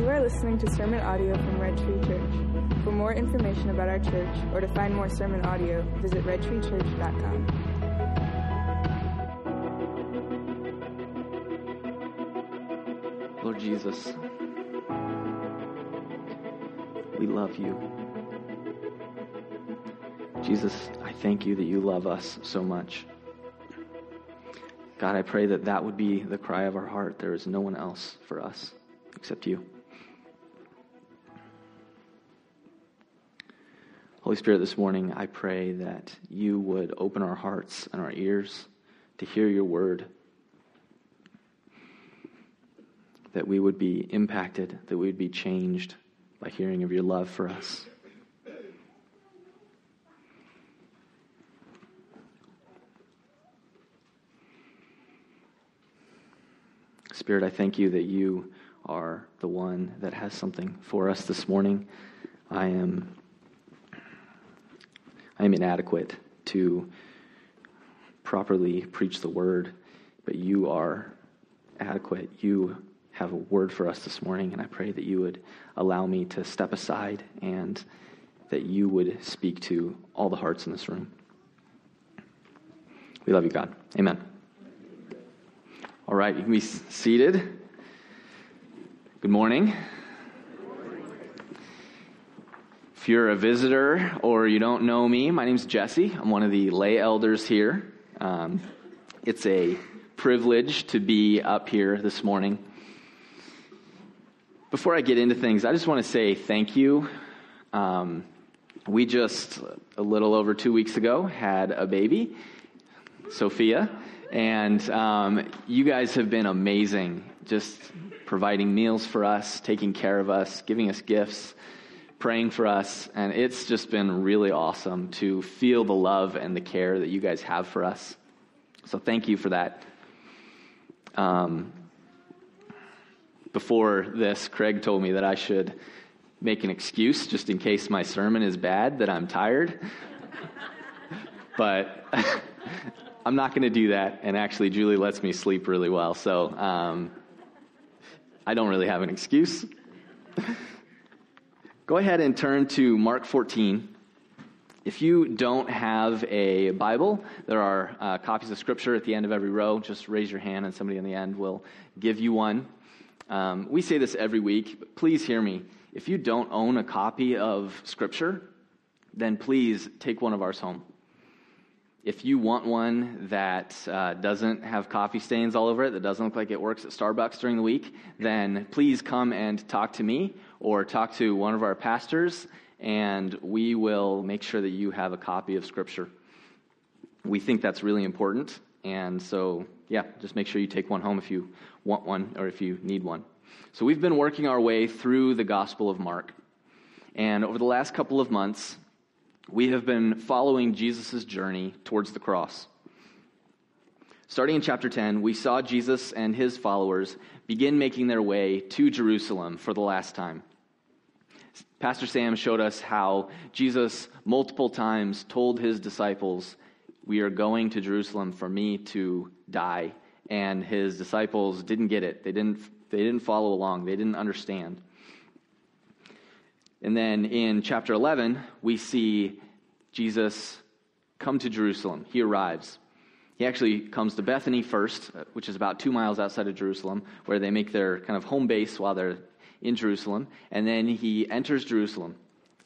You are listening to sermon audio from Red Tree Church. For more information about our church or to find more sermon audio, visit redtreechurch.com. Lord Jesus, we love you. Jesus, I thank you that you love us so much. God, I pray that that would be the cry of our heart. There is no one else for us except you. Holy Spirit, this morning I pray that you would open our hearts and our ears to hear your word, that we would be impacted, that we would be changed by hearing of your love for us. Spirit, I thank you that you are the one that has something for us this morning. I am inadequate to properly preach the word, but you are adequate. You have a word for us this morning, and I pray that you would allow me to step aside and that you would speak to all the hearts in this room. We love you, God. Amen. All right, you can be seated. Good morning. If you're a visitor or you don't know me, my name's Jesse. I'm one of the lay elders here. It's a privilege to be up here this morning. Before I get into things, I just want to say thank you. We just, a little over 2 weeks ago, had a baby, Sophia. And you guys have been amazing, just providing meals for us, taking care of us, giving us gifts, praying for us. And it's just been really awesome to feel the love and the care that you guys have for us. So thank you for that. Before this, Craig told me that I should make an excuse just in case my sermon is bad, that I'm tired. But I'm not going to do that, and actually Julie lets me sleep really well, so I don't really have an excuse. Go ahead and turn to Mark 14. If you don't have a Bible, there are copies of Scripture at the end of every row. Just raise your hand, and somebody in the end will give you one. We say this every week, but please hear me. If you don't own a copy of Scripture, then please take one of ours home. If you want one that doesn't have coffee stains all over it, that doesn't look like it works at Starbucks during the week, then please come and talk to me or talk to one of our pastors, and we will make sure that you have a copy of Scripture. We think that's really important, and so, yeah, just make sure you take one home if you want one or if you need one. So we've been working our way through the Gospel of Mark, and over the last couple of months, we have been following Jesus' journey towards the cross. Starting in chapter 10, we saw Jesus and his followers begin making their way to Jerusalem for the last time. Pastor Sam showed us how Jesus multiple times told his disciples, "We are going to Jerusalem for me to die," and his disciples didn't get it. They didn't follow along. They didn't understand. And then in chapter 11, we see Jesus come to Jerusalem. He arrives. He actually comes to Bethany first, which is about 2 miles outside of Jerusalem, where they make their kind of home base while they're in Jerusalem. And then he enters Jerusalem.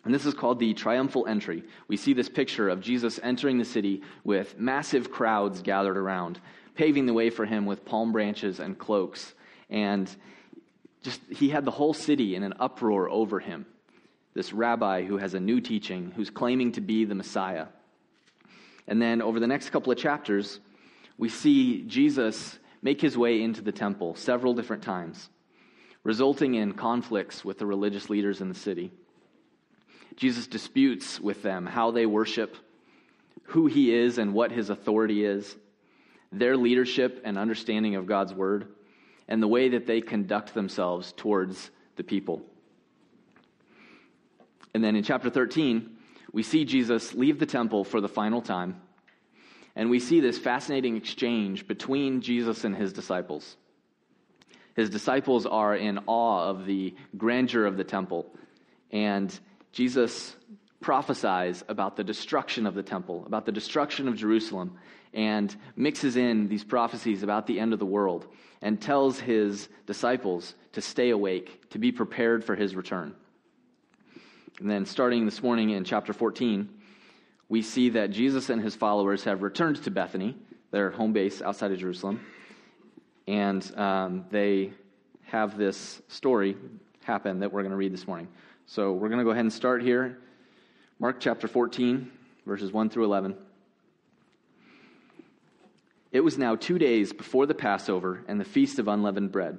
And this is called the triumphal entry. We see this picture of Jesus entering the city with massive crowds gathered around, paving the way for him with palm branches and cloaks. And just he had the whole city in an uproar over him. This rabbi who has a new teaching, who's claiming to be the Messiah. And then over the next couple of chapters, we see Jesus make his way into the temple several different times, resulting in conflicts with the religious leaders in the city. Jesus disputes with them how they worship, who he is and what his authority is, their leadership and understanding of God's word, and the way that they conduct themselves towards the people. And then in chapter 13, we see Jesus leave the temple for the final time, and we see this fascinating exchange between Jesus and his disciples. His disciples are in awe of the grandeur of the temple, and Jesus prophesies about the destruction of the temple, about the destruction of Jerusalem, and mixes in these prophecies about the end of the world, and tells his disciples to stay awake, to be prepared for his return. And then starting this morning in chapter 14, we see that Jesus and his followers have returned to Bethany, their home base outside of Jerusalem, and they have this story happen that we're going to read this morning. So we're going to go ahead and start here. Mark chapter 14, verses 1 through 11. It was now 2 days before the Passover and the Feast of Unleavened Bread.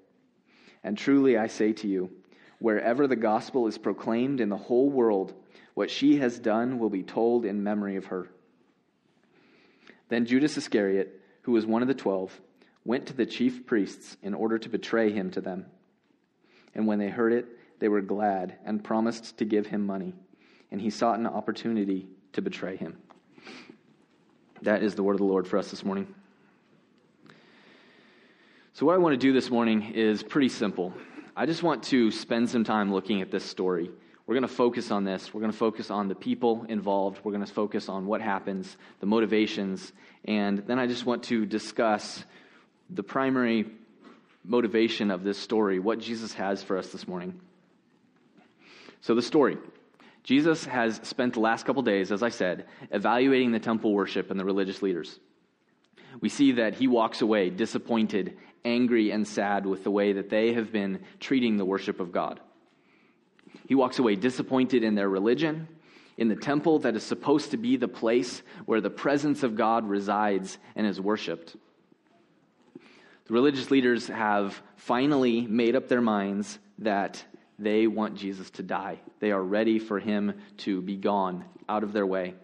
And truly I say to you, wherever the gospel is proclaimed in the whole world, what she has done will be told in memory of her." Then Judas Iscariot, who was one of the 12, went to the chief priests in order to betray him to them. And when they heard it, they were glad and promised to give him money, and he sought an opportunity to betray him. That is the word of the Lord for us this morning. So what I want to do this morning is pretty simple. I just want to spend some time looking at this story. We're going to focus on this. We're going to focus on the people involved. We're going to focus on what happens, the motivations, and then I just want to discuss the primary motivation of this story, what Jesus has for us this morning. So the story. Jesus has spent the last couple days, as I said, evaluating the temple worship and the religious leaders. We see that he walks away disappointed, angry, and sad with the way that they have been treating the worship of God. He walks away disappointed in their religion, in the temple that is supposed to be the place where the presence of God resides and is worshipped. The religious leaders have finally made up their minds that they want Jesus to die. They are ready for him to be gone out of their way.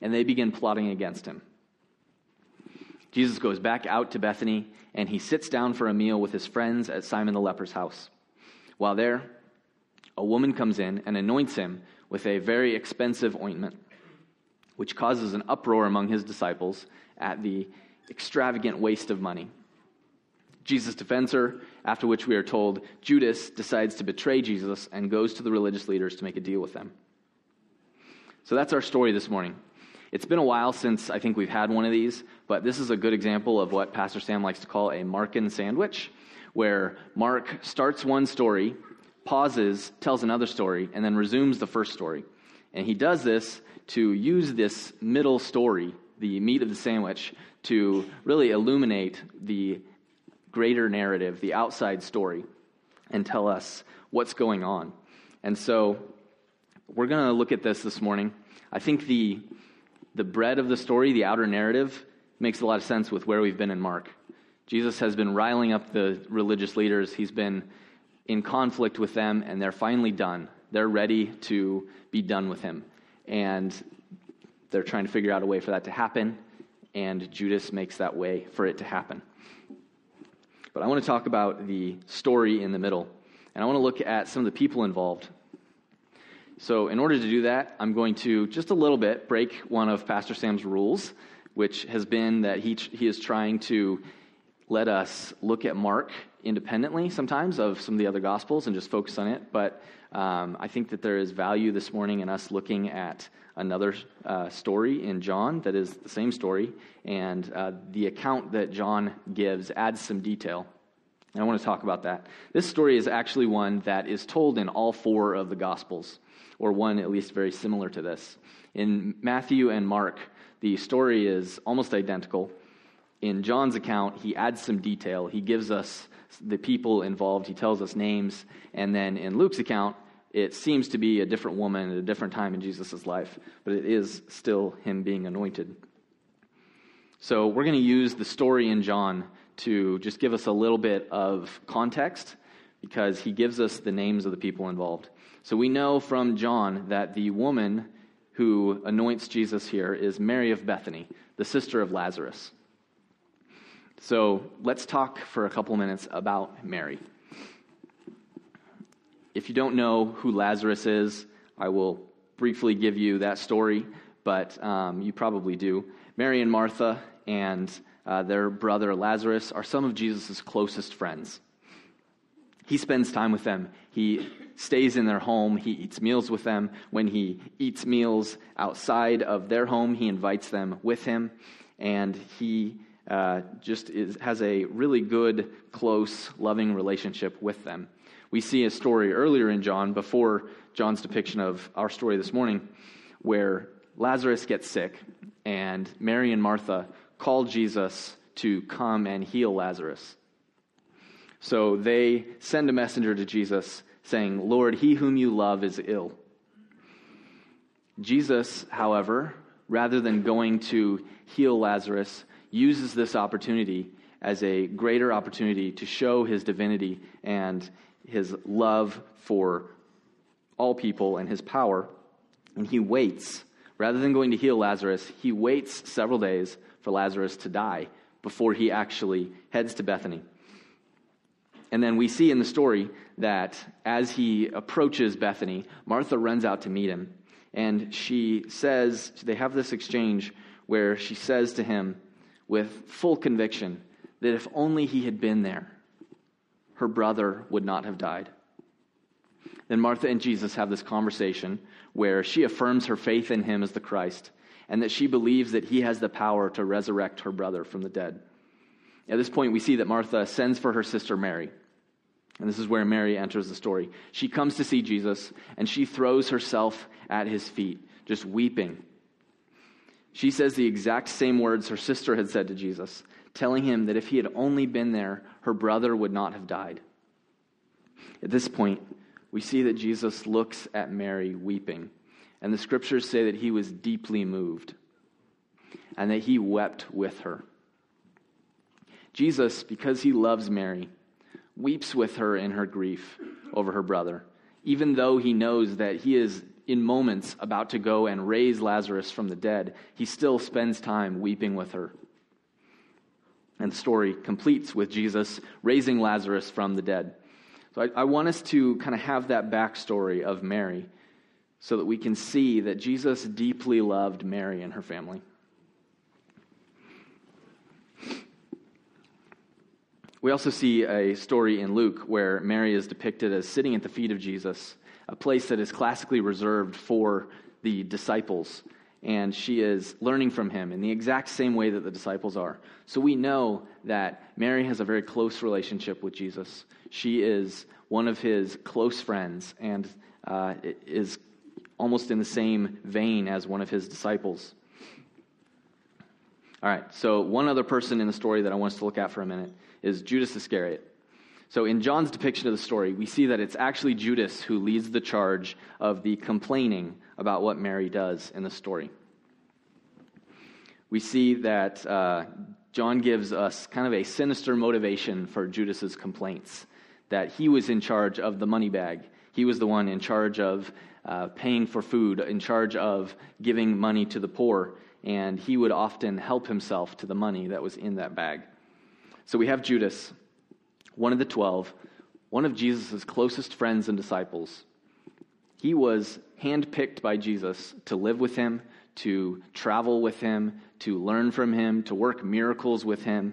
And they begin plotting against him. Jesus goes back out to Bethany, and he sits down for a meal with his friends at Simon the leper's house. While there, a woman comes in and anoints him with a very expensive ointment, which causes an uproar among his disciples at the extravagant waste of money. Jesus defends her, after which we are told Judas decides to betray Jesus and goes to the religious leaders to make a deal with them. So that's our story this morning. It's been a while since I think we've had one of these, but this is a good example of what Pastor Sam likes to call a Markan sandwich, where Mark starts one story, pauses, tells another story, and then resumes the first story. And he does this to use this middle story, the meat of the sandwich, to really illuminate the greater narrative, the outside story, and tell us what's going on. And so we're going to look at this morning. I think the bread of the story, the outer narrative, makes a lot of sense with where we've been in Mark. Jesus has been riling up the religious leaders. He's been in conflict with them, and they're finally done. They're ready to be done with him. And they're trying to figure out a way for that to happen, and Judas makes that way for it to happen. But I want to talk about the story in the middle, and I want to look at some of the people involved. So in order to do that, I'm going to just a little bit break one of Pastor Sam's rules, which has been that he is trying to let us look at Mark independently sometimes of some of the other Gospels and just focus on it. But I think that there is value this morning in us looking at another story in John that is the same story, and the account that John gives adds some detail. And I want to talk about that. This story is actually one that is told in all four of the Gospels, or one at least very similar to this. In Matthew and Mark, the story is almost identical. In John's account, he adds some detail. He gives us the people involved. He tells us names. And then in Luke's account, it seems to be a different woman at a different time in Jesus' life, but it is still him being anointed. So we're going to use the story in John to just give us a little bit of context, because he gives us the names of the people involved. So we know from John that the woman who anoints Jesus here is Mary of Bethany, the sister of Lazarus. So let's talk for a couple minutes about Mary. If you don't know who Lazarus is, I will briefly give you that story, but you probably do. Mary and Martha and their brother Lazarus are some of Jesus' closest friends. He spends time with them. He stays in their home. He eats meals with them. When he eats meals outside of their home, he invites them with him, and he has a really good, close, loving relationship with them. We see a story earlier in John, before John's depiction of our story this morning, where Lazarus gets sick, and Mary and Martha call Jesus to come and heal Lazarus. So they send a messenger to Jesus saying, "Lord, he whom you love is ill." Jesus, however, rather than going to heal Lazarus, uses this opportunity as a greater opportunity to show his divinity and his love for all people and his power. And he waits. Rather than going to heal Lazarus, he waits several days for Lazarus to die before he actually heads to Bethany. And then we see in the story that as he approaches Bethany, Martha runs out to meet him. And she says, they have this exchange where she says to him with full conviction that if only he had been there, her brother would not have died. Then Martha and Jesus have this conversation where she affirms her faith in him as the Christ, and that she believes that he has the power to resurrect her brother from the dead. At this point, we see that Martha sends for her sister Mary. And this is where Mary enters the story. She comes to see Jesus, and she throws herself at his feet, just weeping. She says the exact same words her sister had said to Jesus, telling him that if he had only been there, her brother would not have died. At this point, we see that Jesus looks at Mary weeping, and the scriptures say that he was deeply moved, and that he wept with her. Jesus, because he loves Mary, weeps with her in her grief over her brother, even though he knows that he is in moments about to go and raise Lazarus from the dead. He still spends time weeping with her. And the story completes with Jesus raising Lazarus from the dead. So I want us to kind of have that backstory of Mary so that we can see that Jesus deeply loved Mary and her family. We also see a story in Luke where Mary is depicted as sitting at the feet of Jesus, a place that is classically reserved for the disciples, and she is learning from him in the exact same way that the disciples are. So we know that Mary has a very close relationship with Jesus. She is one of his close friends and is almost in the same vein as one of his disciples. All right, so one other person in the story that I want us to look at for a minute is Judas Iscariot. So in John's depiction of the story, we see that it's actually Judas who leads the charge of the complaining about what Mary does in the story. We see that John gives us kind of a sinister motivation for Judas's complaints, that he was in charge of the money bag. He was the one in charge of paying for food, in charge of giving money to the poor, and he would often help himself to the money that was in that bag. So we have Judas, one of the 12, one of Jesus' closest friends and disciples. He was handpicked by Jesus to live with him, to travel with him, to learn from him, to work miracles with him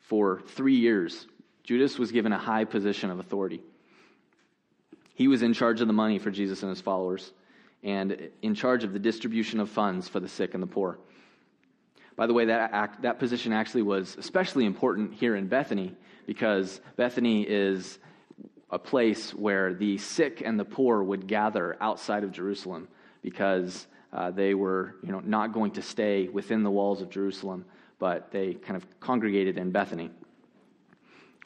for 3 years. Judas was given a high position of authority. He was in charge of the money for Jesus and his followers, and in charge of the distribution of funds for the sick and the poor. By the way, that position actually was especially important here in Bethany, because Bethany is a place where the sick and the poor would gather outside of Jerusalem, because they were not going to stay within the walls of Jerusalem, but they kind of congregated in Bethany,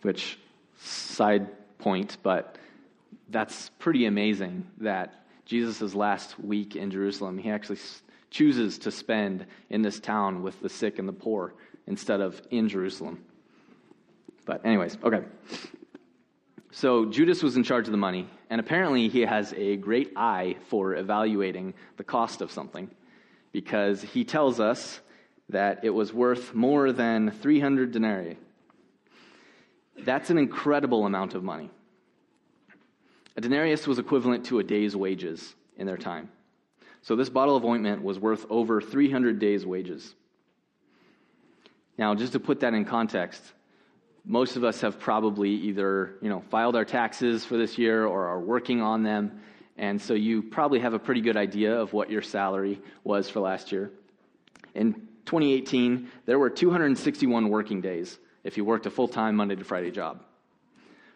which, side point, but that's pretty amazing that Jesus' last week in Jerusalem, he actually chooses to spend in this town with the sick and the poor instead of in Jerusalem. But anyways, okay. So Judas was in charge of the money, and apparently he has a great eye for evaluating the cost of something, because he tells us that it was worth more than 300 denarii. That's an incredible amount of money. A denarius was equivalent to a day's wages in their time. So this bottle of ointment was worth over 300 days' wages. Now, just to put that in context, most of us have probably either, filed our taxes for this year or are working on them, and so you probably have a pretty good idea of what your salary was for last year. In 2018, there were 261 working days if you worked a full-time Monday to Friday job.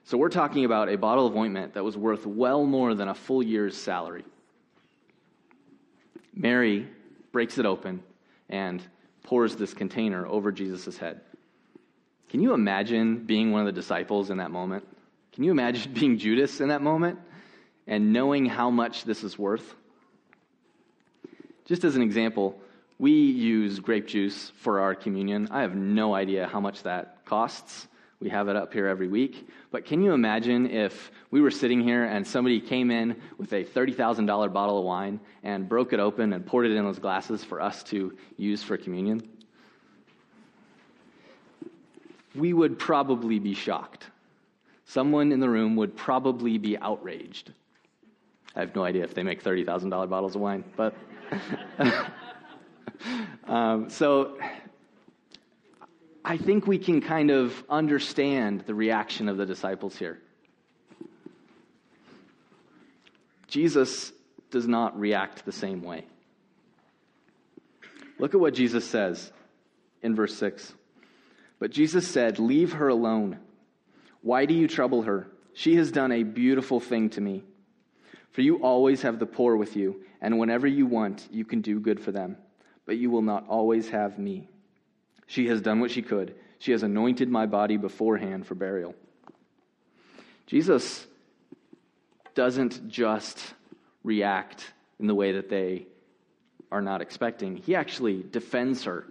So we're talking about a bottle of ointment that was worth well more than a full year's salary. Mary breaks it open and pours this container over Jesus' head. Can you imagine being one of the disciples in that moment? Can you imagine being Judas in that moment and knowing how much this is worth? Just as an example, we use grape juice for our communion. I have no idea how much that costs. We have it up here every week. But can you imagine if we were sitting here and somebody came in with a $30,000 bottle of wine and broke it open and poured it in those glasses for us to use for communion? We would probably be shocked. Someone in the room would probably be outraged. I have no idea if they make $30,000 bottles of wine, but... So... I think we can kind of understand the reaction of the disciples here. Jesus does not react the same way. Look at what Jesus says in verse 6. But Jesus said, "Leave her alone. Why do you trouble her? She has done a beautiful thing to me. For you always have the poor with you, and whenever you want, you can do good for them. But you will not always have me. She has done what she could. She has anointed my body beforehand for burial." Jesus doesn't just react in the way that they are not expecting. He actually defends her.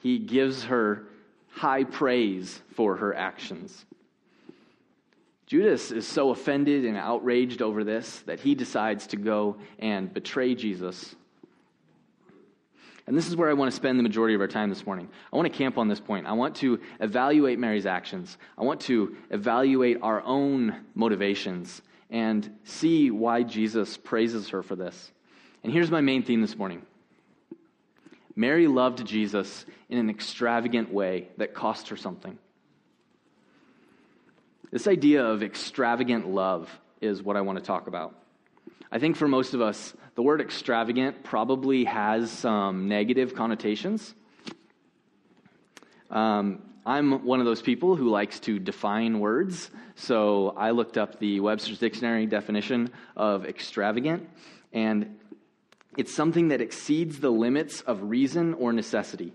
He gives her high praise for her actions. Judas is so offended and outraged over this that he decides to go and betray Jesus. And this is where I want to spend the majority of our time this morning. I want to camp on this point. I want to evaluate Mary's actions. I want to evaluate our own motivations and see why Jesus praises her for this. And here's my main theme this morning. Mary loved Jesus in an extravagant way that cost her something. This idea of extravagant love is what I want to talk about. I think for most of us, the word extravagant probably has some negative connotations. I'm one of those people who likes to define words, so I looked up the Webster's Dictionary definition of extravagant, and it's something that exceeds the limits of reason or necessity.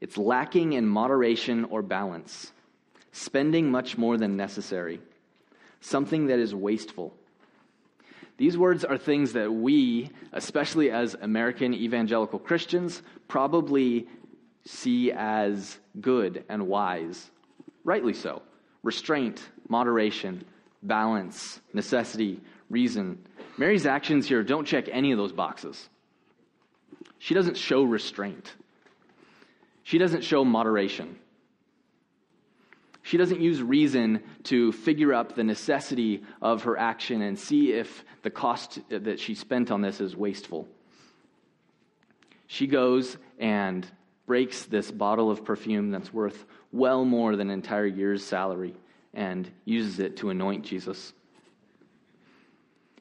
It's lacking in moderation or balance, spending much more than necessary, something that is wasteful. These words are things that we, especially as American evangelical Christians, probably see as good and wise. Rightly so. Restraint, moderation, balance, necessity, reason. Mary's actions here don't check any of those boxes. She doesn't show restraint. She doesn't show moderation. She doesn't use reason to figure up the necessity of her action and see if the cost that she spent on this is wasteful. She goes and breaks this bottle of perfume that's worth well more than an entire year's salary and uses it to anoint Jesus.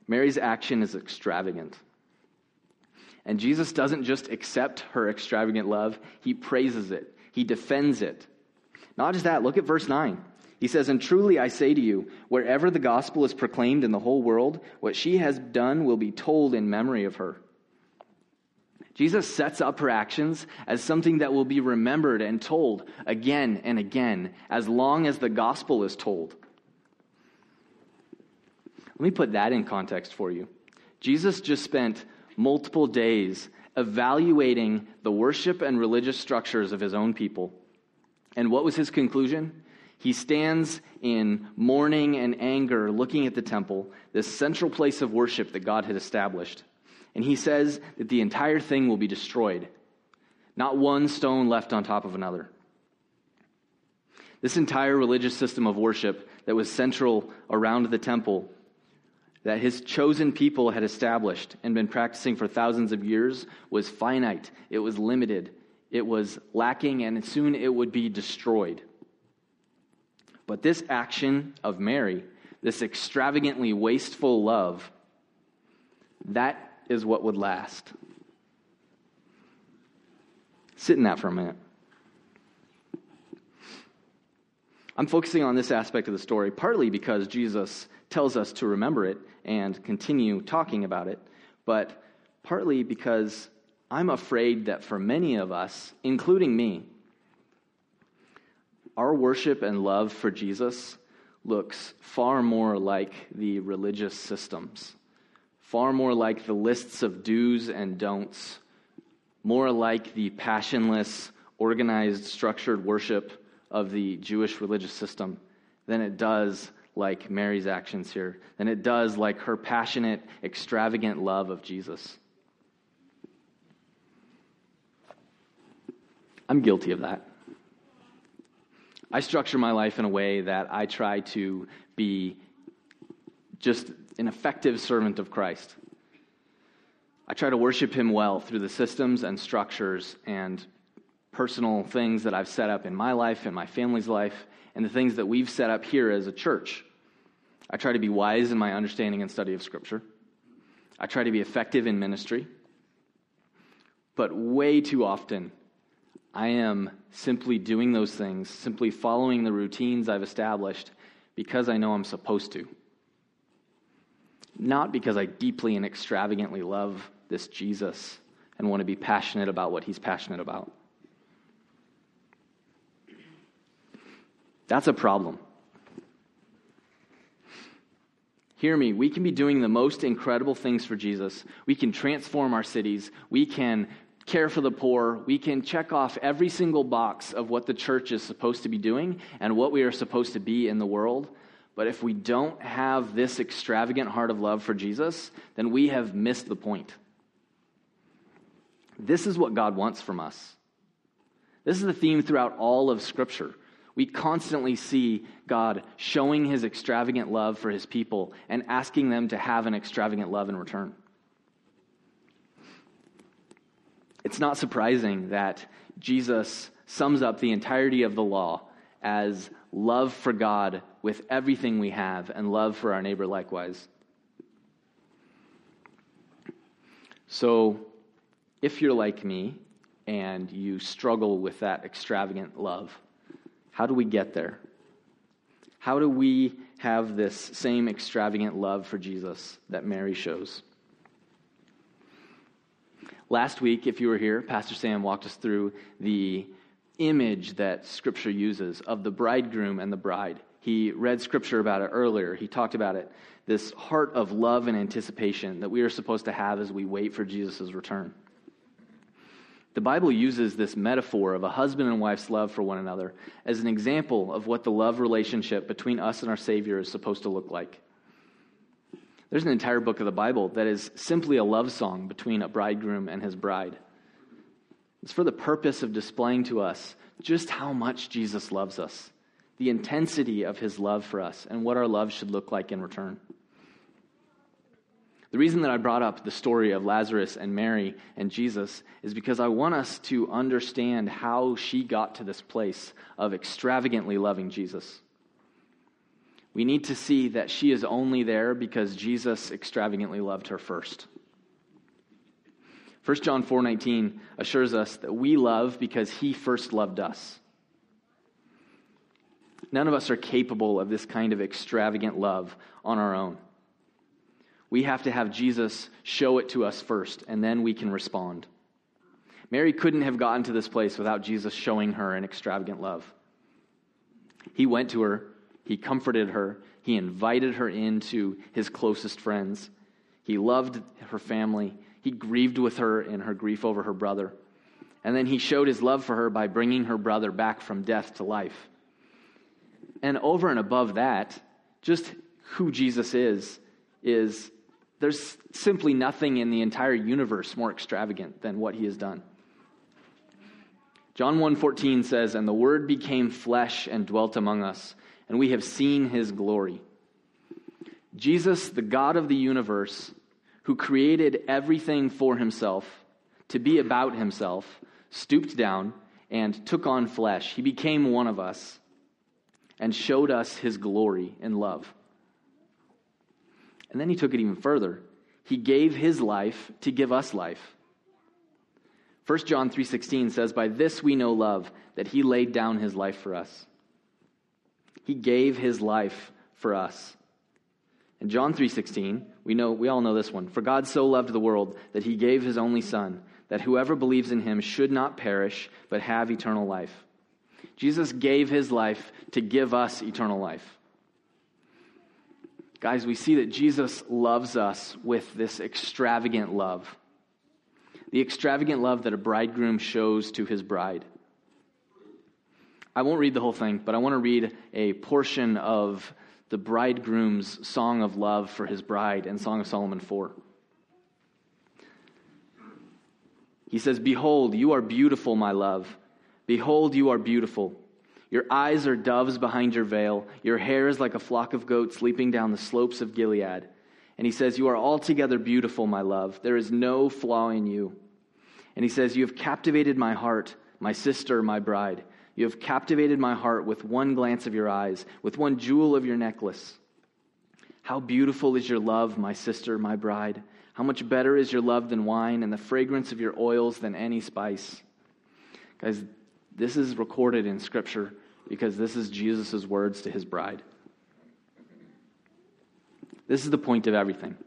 Mary's action is extravagant. And Jesus doesn't just accept her extravagant love, he praises it. He defends it. Not just that, look at verse 9. He says, "And truly I say to you, wherever the gospel is proclaimed in the whole world, what she has done will be told in memory of her." Jesus sets up her actions as something that will be remembered and told again and again, as long as the gospel is told. Let me put that in context for you. Jesus just spent multiple days evaluating the worship and religious structures of his own people. And what was his conclusion? He stands in mourning and anger looking at the temple, this central place of worship that God had established. And he says that the entire thing will be destroyed. Not one stone left on top of another. This entire religious system of worship that was central around the temple, that his chosen people had established and been practicing for thousands of years, was finite. It was limited. It was lacking, and soon it would be destroyed. But this action of Mary, this extravagantly wasteful love, that is what would last. Sit in that for a minute. I'm focusing on this aspect of the story partly because Jesus tells us to remember it and continue talking about it, but partly because I'm afraid that for many of us, including me, our worship and love for Jesus looks far more like the religious systems, far more like the lists of do's and don'ts, more like the passionless, organized, structured worship of the Jewish religious system than it does like Mary's actions here, than it does like her passionate, extravagant love of Jesus. I'm guilty of that. I structure my life in a way that I try to be just an effective servant of Christ. I try to worship him well through the systems and structures and personal things that I've set up in my life, in my family's life, and the things that we've set up here as a church. I try to be wise in my understanding and study of Scripture. I try to be effective in ministry. But way too often, I am simply doing those things, simply following the routines I've established because I know I'm supposed to. Not because I deeply and extravagantly love this Jesus and want to be passionate about what he's passionate about. That's a problem. Hear me, we can be doing the most incredible things for Jesus. We can transform our cities. We can care for the poor. We can check off every single box of what the church is supposed to be doing and what we are supposed to be in the world. But if we don't have this extravagant heart of love for Jesus, then we have missed the point. This is what God wants from us. This is the theme throughout all of Scripture. We constantly see God showing his extravagant love for his people and asking them to have an extravagant love in return. It's not surprising that Jesus sums up the entirety of the law as love for God with everything we have and love for our neighbor likewise. So if you're like me and you struggle with that extravagant love, how do we get there? How do we have this same extravagant love for Jesus that Mary shows? Last week, if you were here, Pastor Sam walked us through the image that Scripture uses of the bridegroom and the bride. He read Scripture about it earlier. He talked about it, this heart of love and anticipation that we are supposed to have as we wait for Jesus' return. The Bible uses this metaphor of a husband and wife's love for one another as an example of what the love relationship between us and our Savior is supposed to look like. There's an entire book of the Bible that is simply a love song between a bridegroom and his bride. It's for the purpose of displaying to us just how much Jesus loves us, the intensity of his love for us, and what our love should look like in return. The reason that I brought up the story of Lazarus and Mary and Jesus is because I want us to understand how she got to this place of extravagantly loving Jesus. We need to see that she is only there because Jesus extravagantly loved her first. 1 John 4:19 assures us that we love because he first loved us. None of us are capable of this kind of extravagant love on our own. We have to have Jesus show it to us first, and then we can respond. Mary couldn't have gotten to this place without Jesus showing her an extravagant love. He went to her. He comforted her. He invited her into his closest friends. He loved her family. He grieved with her in her grief over her brother. And then he showed his love for her by bringing her brother back from death to life. And over and above that, just who Jesus is there's simply nothing in the entire universe more extravagant than what he has done. John 1:14 says, "And the Word became flesh and dwelt among us, and we have seen his glory." Jesus, the God of the universe, who created everything for himself, to be about himself, stooped down and took on flesh. He became one of us and showed us his glory and love. And then he took it even further. He gave his life to give us life. 1 John 3:16 says, "By this we know love, that he laid down his life for us." He gave his life for us. And John 3:16, we all know this one. "For God so loved the world that he gave his only son, that whoever believes in him should not perish, but have eternal life." Jesus gave his life to give us eternal life. Guys, we see that Jesus loves us with this extravagant love. The extravagant love that a bridegroom shows to his bride. I won't read the whole thing, but I want to read a portion of the bridegroom's song of love for his bride in Song of Solomon 4. He says, "Behold, you are beautiful, my love. Behold, you are beautiful. Your eyes are doves behind your veil. Your hair is like a flock of goats leaping down the slopes of Gilead." And he says, "You are altogether beautiful, my love. There is no flaw in you." And he says, "You have captivated my heart, my sister, my bride. You have captivated my heart with one glance of your eyes, with one jewel of your necklace. How beautiful is your love, my sister, my bride. How much better is your love than wine, and the fragrance of your oils than any spice." Guys, this is recorded in Scripture because this is Jesus' words to his bride. This is the point of everything.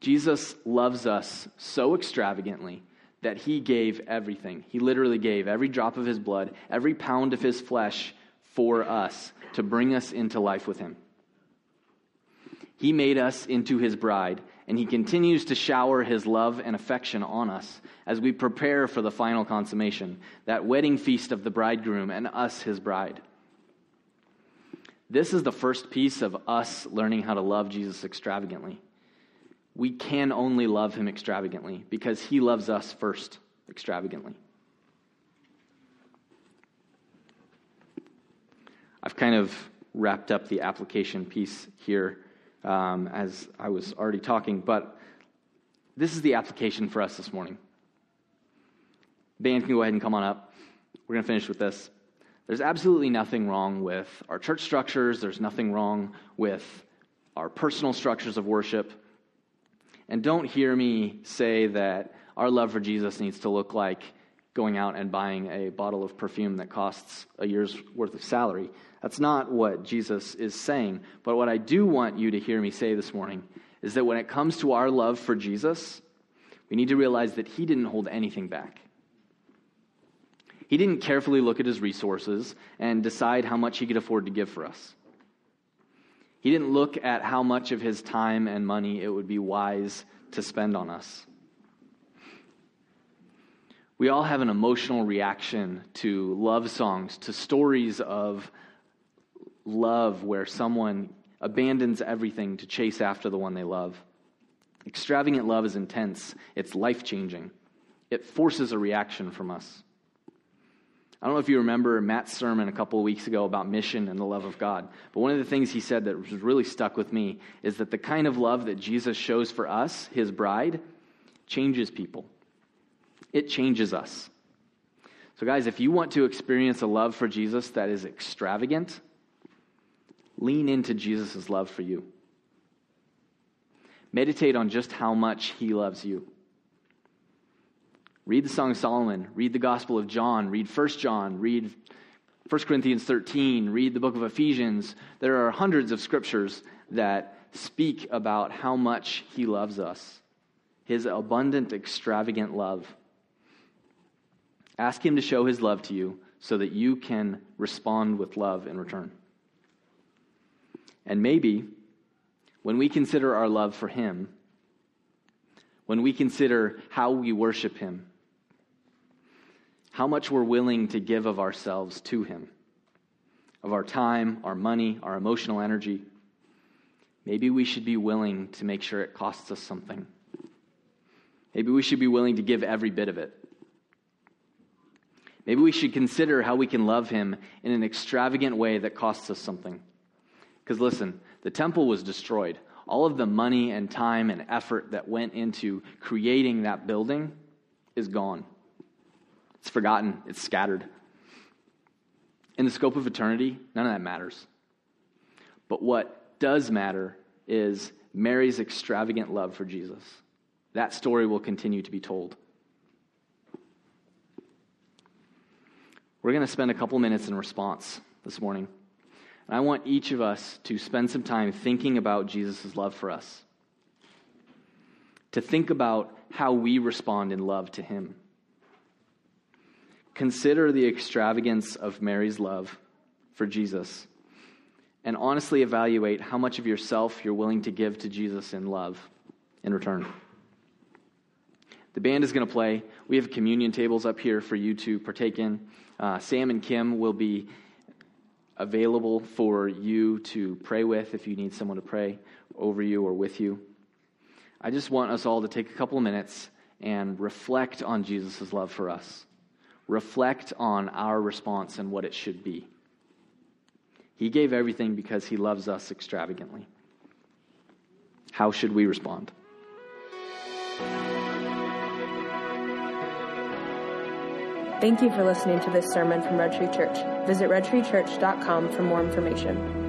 Jesus loves us so extravagantly that he gave everything. He literally gave every drop of his blood, every pound of his flesh for us to bring us into life with him. He made us into his bride, and he continues to shower his love and affection on us as we prepare for the final consummation, that wedding feast of the bridegroom and us, his bride. This is the first piece of us learning how to love Jesus extravagantly. We can only love him extravagantly because he loves us first extravagantly. I've kind of wrapped up the application piece here as I was already talking, but this is the application for us this morning. Band can go ahead and come on up. We're going to finish with this. There's absolutely nothing wrong with our church structures. There's nothing wrong with our personal structures of worship. And don't hear me say that our love for Jesus needs to look like going out and buying a bottle of perfume that costs a year's worth of salary. That's not what Jesus is saying. But what I do want you to hear me say this morning is that when it comes to our love for Jesus, we need to realize that he didn't hold anything back. He didn't carefully look at his resources and decide how much he could afford to give for us. He didn't look at how much of his time and money it would be wise to spend on us. We all have an emotional reaction to love songs, to stories of love where someone abandons everything to chase after the one they love. Extravagant love is intense. It's life-changing. It forces a reaction from us. I don't know if you remember Matt's sermon a couple of weeks ago about mission and the love of God, but one of the things he said that really stuck with me is that the kind of love that Jesus shows for us, his bride, changes people. It changes us. So guys, if you want to experience a love for Jesus that is extravagant, lean into Jesus' love for you. Meditate on just how much he loves you. Read the Song of Solomon. Read the Gospel of John. Read 1 John. Read 1 Corinthians 13. Read the book of Ephesians. There are hundreds of scriptures that speak about how much he loves us. His abundant, extravagant love. Ask him to show his love to you so that you can respond with love in return. And maybe when we consider our love for him, when we consider how we worship him, how much we're willing to give of ourselves to him, of our time, our money, our emotional energy, maybe we should be willing to make sure it costs us something. Maybe we should be willing to give every bit of it. Maybe we should consider how we can love him in an extravagant way that costs us something. Because listen, the temple was destroyed. All of the money and time and effort that went into creating that building is gone. It's forgotten. It's scattered. In the scope of eternity, none of that matters. But what does matter is Mary's extravagant love for Jesus. That story will continue to be told. We're going to spend a couple minutes in response this morning. And I want each of us to spend some time thinking about Jesus' love for us, to think about how we respond in love to him. Consider the extravagance of Mary's love for Jesus, and honestly evaluate how much of yourself you're willing to give to Jesus in love in return. The band is going to play. We have communion tables up here for you to partake in. Sam and Kim will be available for you to pray with if you need someone to pray over you or with you. I just want us all to take a couple of minutes and reflect on Jesus' love for us. Reflect on our response and what it should be. He gave everything because he loves us extravagantly. How should we respond? Thank you for listening to this sermon from Red Tree Church. Visit redtreechurch.com for more information.